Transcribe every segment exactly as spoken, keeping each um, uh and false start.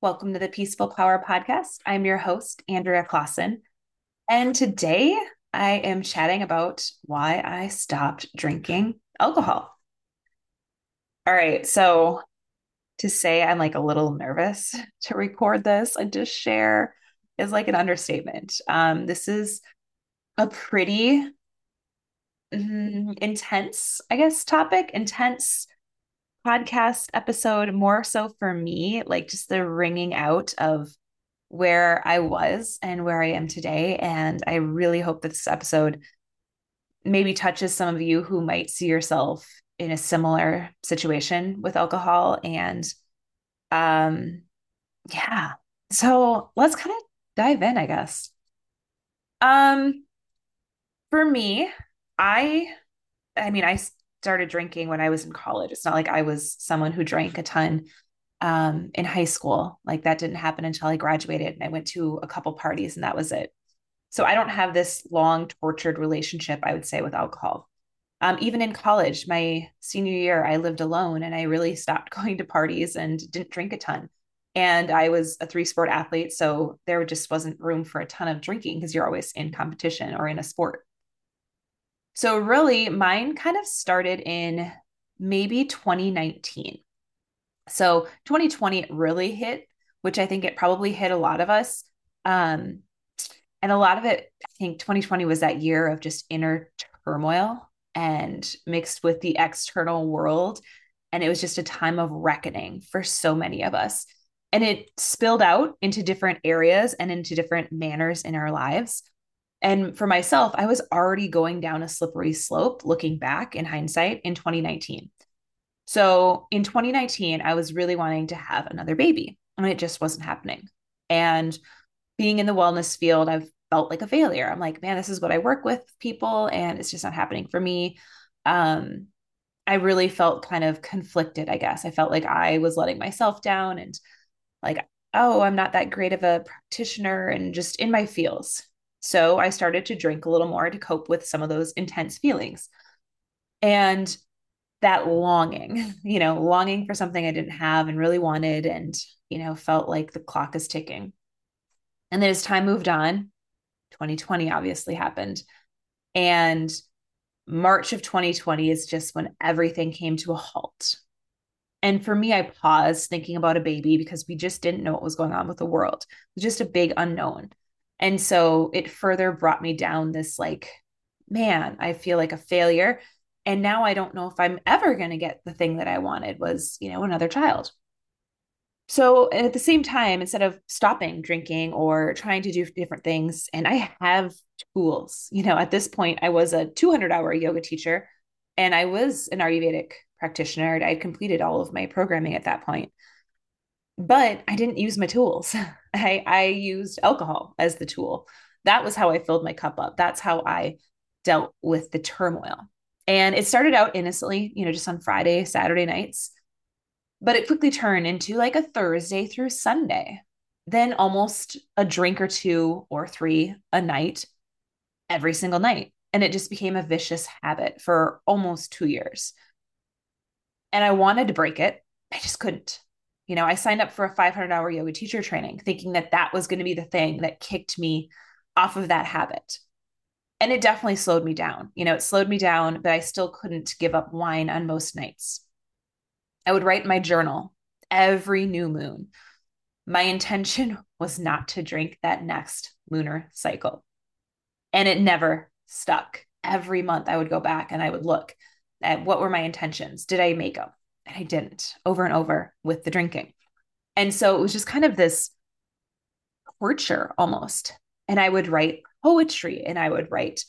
Welcome to the Peaceful Power Podcast. I'm your host, Andrea Claassen. And today I am chatting about why I stopped drinking alcohol. All right. So to say I'm like a little nervous to record this and just share is like an understatement. Um, this is a pretty mm, intense, I guess, topic, intense podcast episode, more so for me, like just the ringing out of where I was and where I am today. And I really hope that this episode maybe touches some of you who might see yourself in a similar situation with alcohol. And um, yeah, so let's kind of dive in, I guess. Um, for me, I, I mean, I started drinking when I was in college. It's not like I was someone who drank a ton um, in high school. Like that didn't happen until I graduated and I went to a couple parties and that was it. So I don't have this long, tortured relationship, I would say, with alcohol. Um, even in college, my senior year, I lived alone and I really stopped going to parties and didn't drink a ton. And I was a three sport athlete. So there just wasn't room for a ton of drinking because you're always in competition or in a sport. So really mine kind of started in maybe twenty nineteen. So twenty twenty really hit, which I think it probably hit a lot of us. Um, and a lot of it, I think twenty twenty was that year of just inner turmoil and mixed with the external world. And it was just a time of reckoning for so many of us. And it spilled out into different areas and into different manners in our lives. And for myself, I was already going down a slippery slope looking back in hindsight in twenty nineteen. So in twenty nineteen, I was really wanting to have another baby and it just wasn't happening. And being in the wellness field, I've felt like a failure. I'm like, man, this is what I work with people and it's just not happening for me. Um, I really felt kind of conflicted, I guess. I felt like I was letting myself down and like, oh, I'm not that great of a practitioner and just in my feels. So I started to drink a little more to cope with some of those intense feelings and that longing, you know, longing for something I didn't have and really wanted and, you know, felt like the clock is ticking. And then as time moved on, twenty twenty obviously happened. And March of twenty twenty is just when everything came to a halt. And for me, I paused thinking about a baby because we just didn't know what was going on with the world. It was just a big unknown. And so it further brought me down this like, man, I feel like a failure. And now I don't know if I'm ever going to get the thing that I wanted was, you know, another child. So at the same time, instead of stopping drinking or trying to do different things, and I have tools, you know, at this point, I was a two hundred hour yoga teacher and I was an Ayurvedic practitioner. And I completed all of my programming at that point. But I didn't use my tools. I, I used alcohol as the tool. That was how I filled my cup up. That's how I dealt with the turmoil. And it started out innocently, you know, just on Friday, Saturday nights, but it quickly turned into like a Thursday through Sunday, then almost a drink or two or three a night, every single night. And it just became a vicious habit for almost two years. And I wanted to break it. I just couldn't. You know, I signed up for a five hundred hour yoga teacher training thinking that that was going to be the thing that kicked me off of that habit. And it definitely slowed me down. You know, it slowed me down, but I still couldn't give up wine on most nights. I would write in my journal every new moon. My intention was not to drink that next lunar cycle. And it never stuck. Every month I would go back and I would look at what were my intentions. Did I make them? And I didn't, over and over with the drinking. And so it was just kind of this torture almost. And I would write poetry and I would write,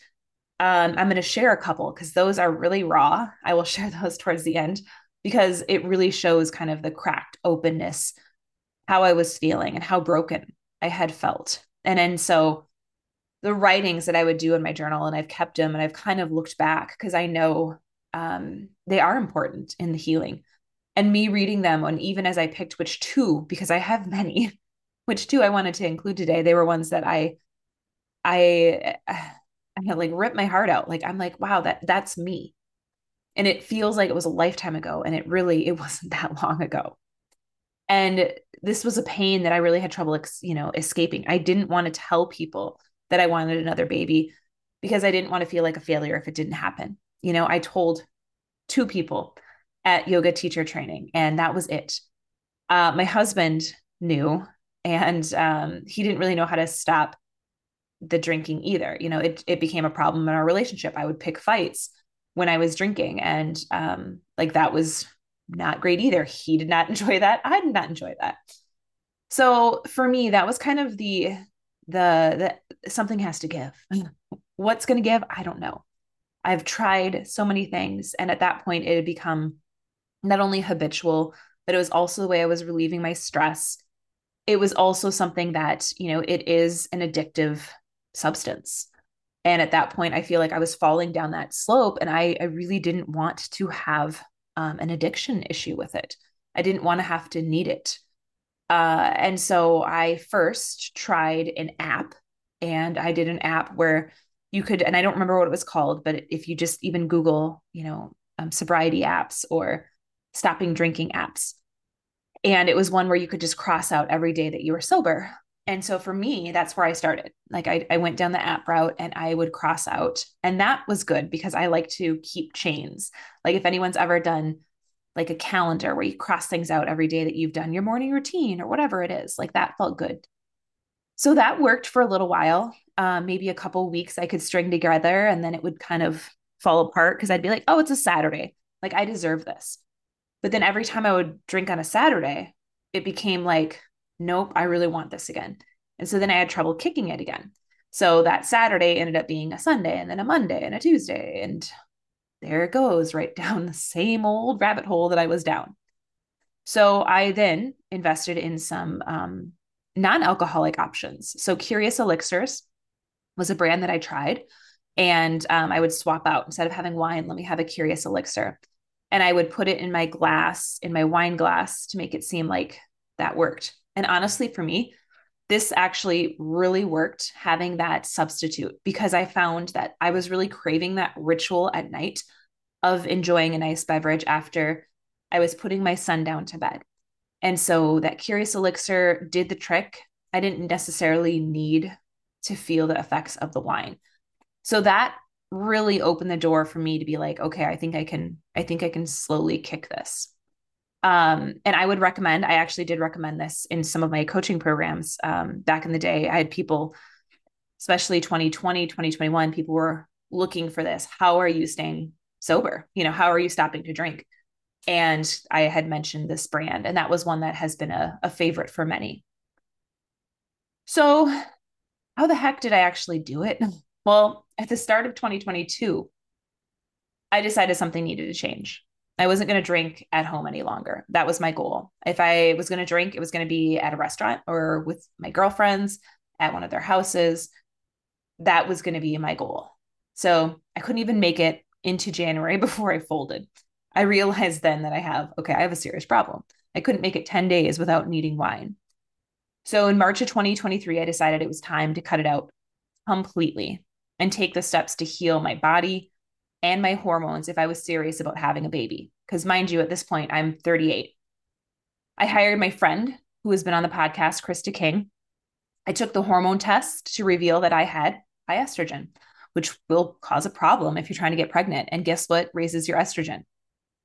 um, I'm going to share a couple because those are really raw. I will share those towards the end because it really shows kind of the cracked openness, how I was feeling and how broken I had felt. And then so the writings that I would do in my journal, and I've kept them and I've kind of looked back because I know um, they are important in the healing. And me reading them, and even as I picked which two, because I have many, which two I wanted to include today, they were ones that I, I, I had like ripped my heart out. Like, I'm like, wow, that that's me. And it feels like it was a lifetime ago. And it really, it wasn't that long ago. And this was a pain that I really had trouble, you know, escaping. I didn't want to tell people that I wanted another baby because I didn't want to feel like a failure if it didn't happen. You know, I told two people at yoga teacher training, and that was it. Uh, my husband knew, and um, he didn't really know how to stop the drinking either. You know, it it became a problem in our relationship. I would pick fights when I was drinking, and um, like that was not great either. He did not enjoy that. I did not enjoy that. So for me, that was kind of the, the, the something has to give. What's going to give? I don't know. I've tried so many things. And at that point it had become not only habitual, but it was also the way I was relieving my stress. It was also something that, you know, it is an addictive substance. And at that point, I feel like I was falling down that slope, and I, I really didn't want to have Um, an addiction issue with it. I didn't want to have to need it. Uh, and so I first tried an app, and I did an app where you could, and I don't remember what it was called, but if you just even Google, you know, um, sobriety apps or stopping drinking apps. And it was one where you could just cross out every day that you were sober. And so for me, that's where I started. Like I, I went down the app route, and I would cross out. And that was good because I like to keep chains. Like if anyone's ever done like a calendar where you cross things out every day that you've done your morning routine or whatever it is, like that felt good. So that worked for a little while. Uh, maybe a couple weeks I could string together, and then it would kind of fall apart because I'd be like, oh, it's a Saturday. Like I deserve this. But then every time I would drink on a Saturday, it became like, nope, I really want this again. And so then I had trouble kicking it again. So that Saturday ended up being a Sunday, and then a Monday, and a Tuesday. And there it goes, right down the same old rabbit hole that I was down. So I then invested in some um, non-alcoholic options. So Curious Elixirs was a brand that I tried, and um, I would swap out. Instead of having wine, let me have a Curious Elixir. And I would put it in my glass, in my wine glass, to make it seem like that worked. And honestly, for me, this actually really worked, having that substitute, because I found that I was really craving that ritual at night of enjoying a nice beverage after I was putting my son down to bed. And so that Curious Elixir did the trick. I didn't necessarily need to feel the effects of the wine. So that really opened the door for me to be like, okay, I think I can, I think I can slowly kick this. Um, and I would recommend, I actually did recommend this in some of my coaching programs. Um, back in the day, I had people, especially twenty twenty, twenty twenty-one, people were looking for this. How are you staying sober? You know, how are you stopping to drink? And I had mentioned this brand, and that was one that has been a, a favorite for many. So how the heck did I actually do it? Well, at the start of twenty twenty-two, I decided something needed to change. I wasn't going to drink at home any longer. That was my goal. If I was going to drink, it was going to be at a restaurant or with my girlfriends at one of their houses. That was going to be my goal. So I couldn't even make it into January before I folded. I realized then that I have, okay, I have a serious problem. I couldn't make it ten days without needing wine. So in March of twenty twenty-three, I decided it was time to cut it out completely and take the steps to heal my body and my hormones if I was serious about having a baby. Because mind you, at this point, I'm thirty-eight. I hired my friend who has been on the podcast, Krista King. I took the hormone test to reveal that I had high estrogen, which will cause a problem if you're trying to get pregnant. And guess what raises your estrogen?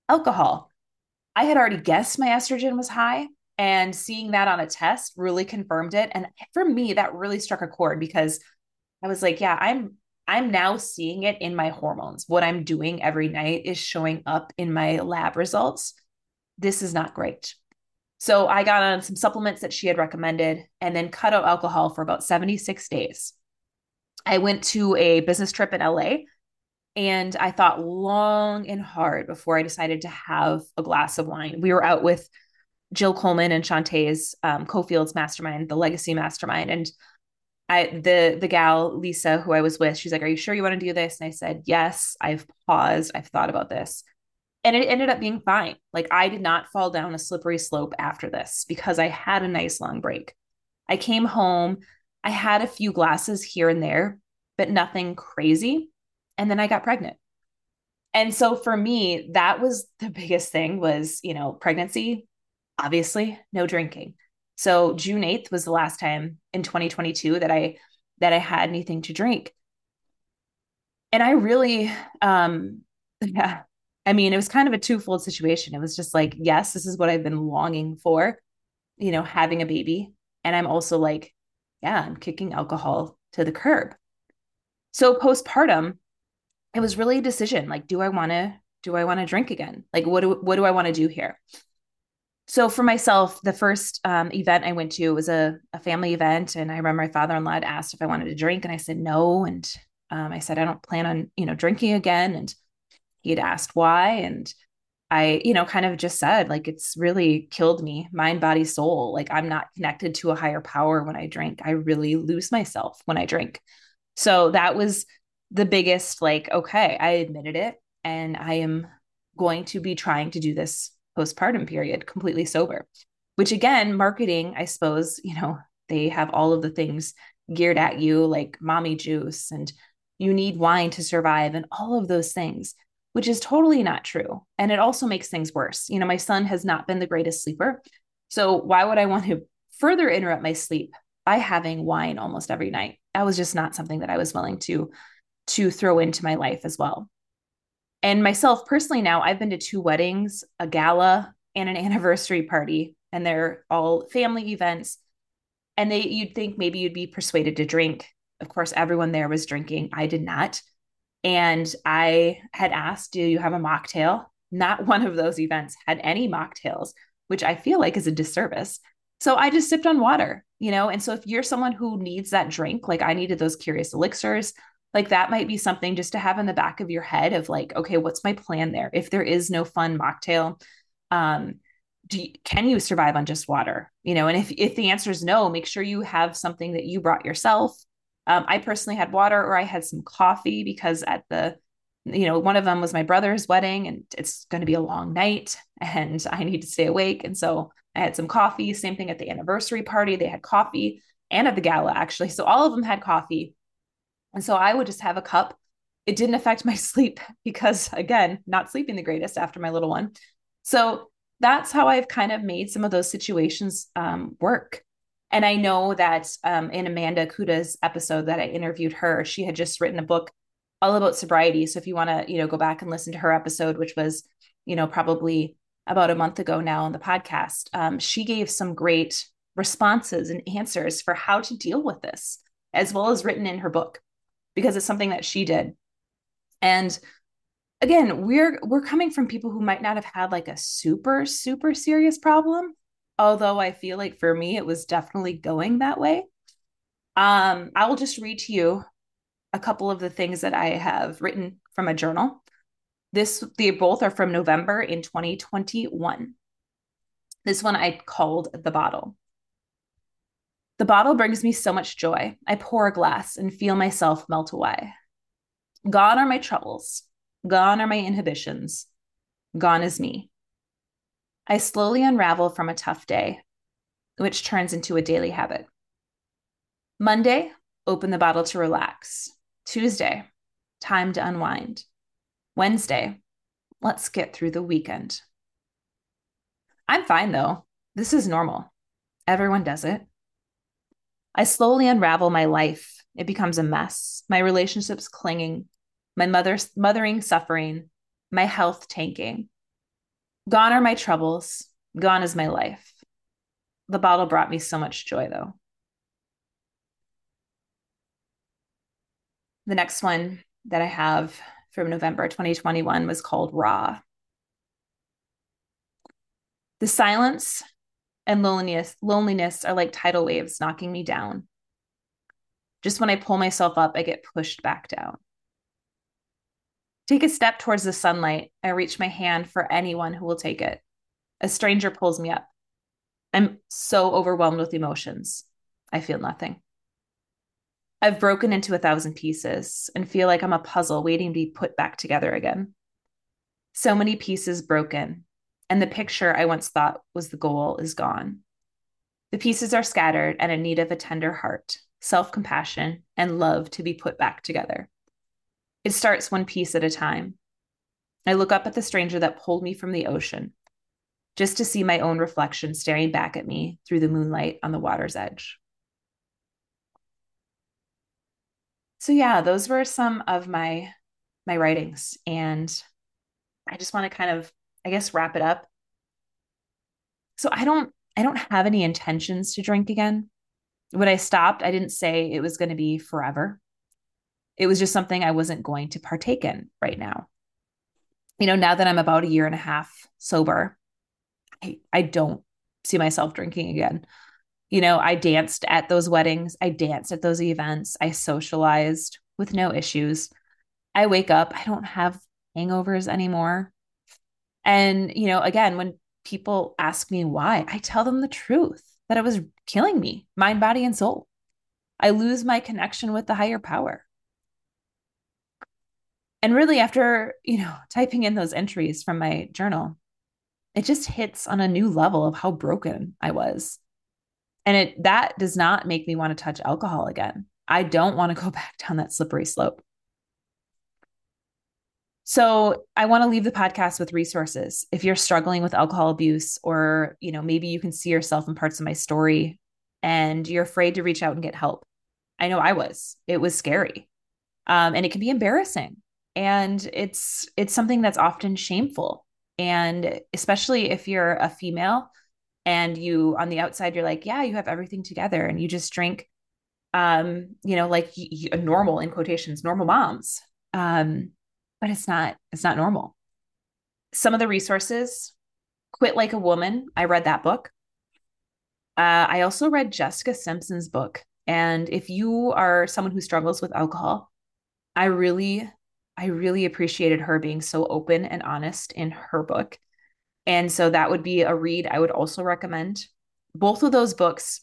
Alcohol. I had already guessed my estrogen was high, and seeing that on a test really confirmed it. And for me, that really struck a chord because I was like, yeah, I'm I'm now seeing it in my hormones. What I'm doing every night is showing up in my lab results. This is not great. So I got on some supplements that she had recommended and then cut out alcohol for about seventy-six days. I went to a business trip in L A, and I thought long and hard before I decided to have a glass of wine. We were out with Jill Coleman and Shantae's um, Cofield's mastermind, the Legacy Mastermind. And I, the, the gal, Lisa, who I was with, she's like, are you sure you want to do this? And I said, yes, I've paused. I've thought about this. And it ended up being fine. Like I did not fall down a slippery slope after this because I had a nice long break. I came home. I had a few glasses here and there, but nothing crazy. And then I got pregnant. And so for me, that was the biggest thing was, you know, pregnancy, obviously no drinking. So June eighth was the last time in twenty twenty-two that I, that I had anything to drink. And I really, um, yeah, I mean, it was kind of a twofold situation. It was just like, yes, this is what I've been longing for, you know, having a baby. And I'm also like, yeah, I'm kicking alcohol to the curb. So postpartum, it was really a decision. Like, do I want to, do I want to drink again? Like, what do, what do I want to do here? So for myself, the first um, event I went to was a, a family event. And I remember my father-in-law had asked if I wanted to drink. And I said, no. And um, I said, I don't plan on, you know, drinking again. And he had asked why. And I, you know, kind of just said, like, it's really killed me, mind, body, soul. Like, I'm not connected to a higher power when I drink. I really lose myself when I drink. So that was the biggest, like, okay, I admitted it. And I am going to be trying to do this postpartum period completely sober, which again, marketing, I suppose, you know, they have all of the things geared at you, like mommy juice and you need wine to survive and all of those things, which is totally not true. And it also makes things worse. You know, my son has not been the greatest sleeper. So why would I want to further interrupt my sleep by having wine almost every night? That was just not something that I was willing to, to throw into my life as well. And myself personally now, I've been to two weddings, a gala, and an anniversary party, and they're all family events. And they, you'd think maybe you'd be persuaded to drink. Of course, everyone there was drinking. I did not. And I had asked, do you have a mocktail? Not one of those events had any mocktails, which I feel like is a disservice. So I just sipped on water, you know? And so if you're someone who needs that drink, like I needed those Curious Elixirs, like that might be something just to have in the back of your head of like, okay, what's my plan there? If there is no fun mocktail, um, do you, can you survive on just water? You know, and if, if the answer is no, make sure you have something that you brought yourself. Um, I personally had water or I had some coffee because at the, you know, one of them was my brother's wedding and it's going to be a long night and I need to stay awake. And so I had some coffee, same thing at the anniversary party, they had coffee and at the gala actually. So all of them had coffee. And so I would just have a cup. It didn't affect my sleep because again, not sleeping the greatest after my little one. So that's how I've kind of made some of those situations um, work. And I know that um, in Amanda Kuda's episode that I interviewed her, she had just written a book all about sobriety. So if you want to, you know, go back and listen to her episode, which was, you know, probably about a month ago now on the podcast, um, she gave some great responses and answers for how to deal with this, as well as written in her book, because it's something that she did. And again, we're, we're coming from people who might not have had like a super, super serious problem. Although I feel like for me, it was definitely going that way. Um, I will just read to you a couple of the things that I have written from a journal. This, they both are from November in twenty twenty-one. This one I called The Bottle. The bottle brings me so much joy. I pour a glass and feel myself melt away. Gone are my troubles. Gone are my inhibitions. Gone is me. I slowly unravel from a tough day, which turns into a daily habit. Monday, open the bottle to relax. Tuesday, time to unwind. Wednesday, let's get through the weekend. I'm fine though. This is normal. Everyone does it. I slowly unravel my life. It becomes a mess. My relationships clinging, my mother's mothering suffering, my health tanking. Gone are my troubles. Gone is my life. The bottle brought me so much joy though. The next one that I have from November twenty twenty-one was called Raw. The silence and loneliness, loneliness are like tidal waves knocking me down. Just when I pull myself up, I get pushed back down. Take a step towards the sunlight. I reach my hand for anyone who will take it. A stranger pulls me up. I'm so overwhelmed with emotions. I feel nothing. I've broken into a thousand pieces and feel like I'm a puzzle waiting to be put back together again. So many pieces broken. And the picture I once thought was the goal is gone. The pieces are scattered and in need of a tender heart, self-compassion, and love to be put back together. It starts one piece at a time. I look up at the stranger that pulled me from the ocean. just to see my own reflection staring back at me through the moonlight on the water's edge. So yeah, those were some of my, my writings. And I just want to kind of, I guess, wrap it up. So I don't, I don't have any intentions to drink again. When I stopped, I didn't say it was going to be forever. It was just something I wasn't going to partake in right now. You know, now that I'm about a year and a half sober, I, I don't see myself drinking again. You know, I danced at those weddings. I danced at those events. I socialized with no issues. I wake up, I don't have hangovers anymore. And, you know, again, when people ask me why, I tell them the truth, that it was killing me, mind, body, and soul. I lose my connection with the higher power. And really after, you know, typing in those entries from my journal, it just hits on a new level of how broken I was. And it, that does not make me want to touch alcohol again. I don't want to go back down that slippery slope. So I want to leave the podcast with resources. If you're struggling with alcohol abuse, or, you know, maybe you can see yourself in parts of my story and you're afraid to reach out and get help. I know I was, it was scary. Um, and it can be embarrassing, and it's, it's something that's often shameful. And especially if you're a female and you, on the outside, you're like, yeah, you have everything together and you just drink, um, you know, like y- y- normal, in quotations, normal moms. Um, But it's not, it's not normal. Some of the resources: Quit Like a Woman. I read that book. Uh, I also read Jessica Simpson's book. And if you are someone who struggles with alcohol, I really, I really appreciated her being so open and honest in her book. And so that would be a read I would also recommend. Both of those books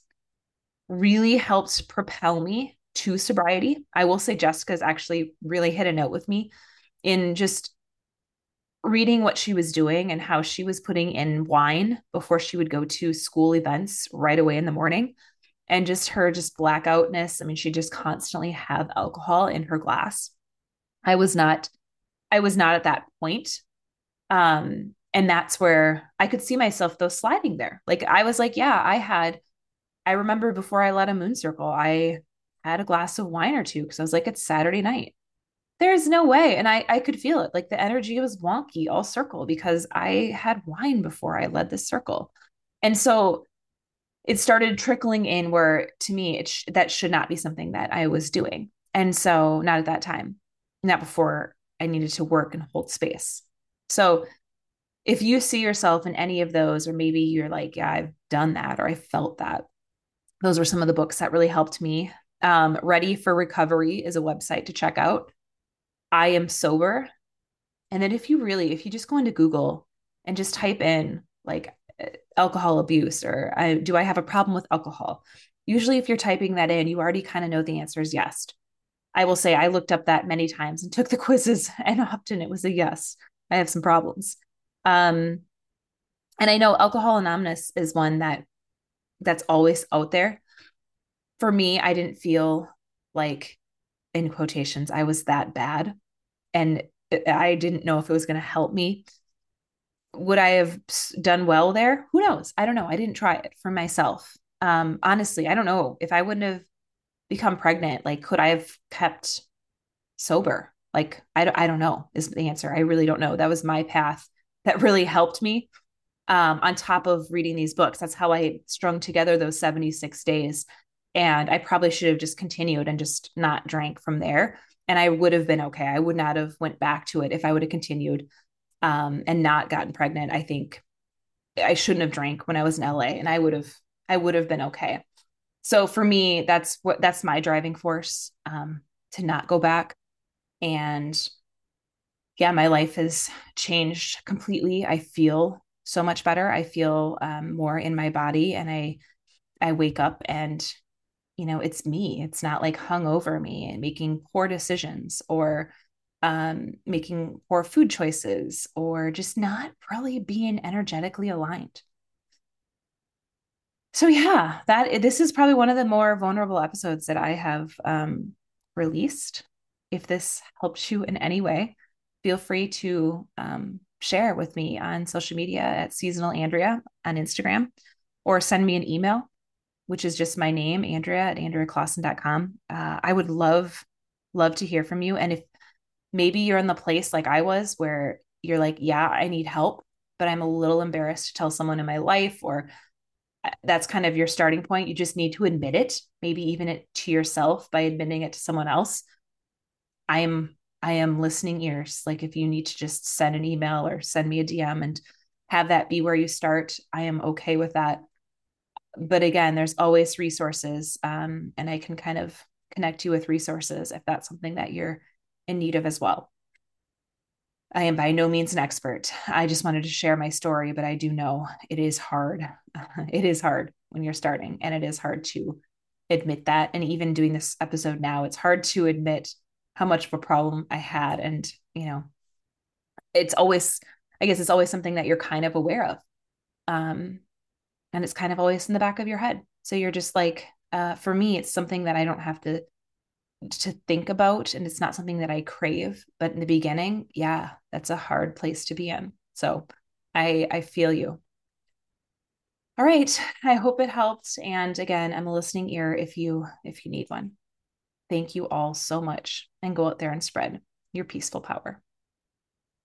really helped propel me to sobriety. I will say Jessica's actually really hit a note with me in just reading what she was doing and how she was putting in wine before she would go to school events right away in the morning. And just her just blackoutness. I mean, she just constantly had alcohol in her glass. I was not, I was not at that point. Um, and that's where I could see myself though sliding there. Like I was like, yeah, I had, I remember before I led a moon circle, I had a glass of wine or two. Cause I was like, it's Saturday night. There's no way. And I, I could feel it. Like the energy was wonky all circle because I had wine before I led this circle. And so it started trickling in where to me, it sh- that should not be something that I was doing. And so not at that time, not before I needed to work and hold space. So if you see yourself in any of those, or maybe you're like, yeah, I've done that, or I felt that, those were some of the books that really helped me. Um, Ready for Recovery is a website to check out. I Am Sober. And then if you really, if you just go into Google and just type in like alcohol abuse, or I, do I have a problem with alcohol? Usually if you're typing that in, you already kind of know the answer is yes. I will say I looked up that many times and took the quizzes, and often it was a yes, I have some problems. Um, and I know Alcohol Anonymous is one that that's always out there. For me, I didn't feel like, in quotations, I was that bad. And I didn't know if it was going to help me. Would I have done well there? Who knows? I don't know. I didn't try it for myself. Um, honestly, I don't know if I wouldn't have become pregnant. Like, could I have kept sober? Like, I don't, I don't know is the answer. I really don't know. That was my path that really helped me. Um, on top of reading these books, that's how I strung together those seventy-six days. And I probably should have just continued and just not drank from there. And I would have been okay. I would not have went back to it if I would have continued um, and not gotten pregnant. I think I shouldn't have drank when I was in L A, and I would have, I would have been okay. So for me, that's what, that's my driving force um, to not go back. And yeah, my life has changed completely. I feel so much better. I feel um, more in my body, and I, I wake up and, you know, it's me. It's not like hung over me and making poor decisions, or um, making poor food choices, or just not really being energetically aligned. So yeah, that this is probably one of the more vulnerable episodes that I have um, released. If this helps you in any way, feel free to um, share with me on social media at seasonal andrea on Instagram, or send me an email, which is just my name, Andrea at andrea claassen dot com. Uh, I would love, love to hear from you. And if maybe you're in the place like I was, where you're like, yeah, I need help, but I'm a little embarrassed to tell someone in my life, or that's kind of your starting point. You just need to admit it, maybe even it to yourself by admitting it to someone else. I am, I am listening ears. Like if you need to just send an email or send me a D M and have that be where you start, I am okay with that. But again, there's always resources. Um, and I can kind of connect you with resources if that's something that you're in need of as well. I am by no means an expert. I just wanted to share my story, but I do know it is hard. It is hard when you're starting, and it is hard to admit that. And even doing this episode now, it's hard to admit how much of a problem I had. And, you know, it's always, I guess it's always something that you're kind of aware of. Um, and it's kind of always in the back of your head. So you're just like, uh, for me, it's something that I don't have to, to think about. And it's not something that I crave, but in the beginning, yeah, that's a hard place to be in. So I, I feel you. All right. I hope it helped. And again, I'm a listening ear if you, if you need one. Thank you all so much, and go out there and spread your peaceful power.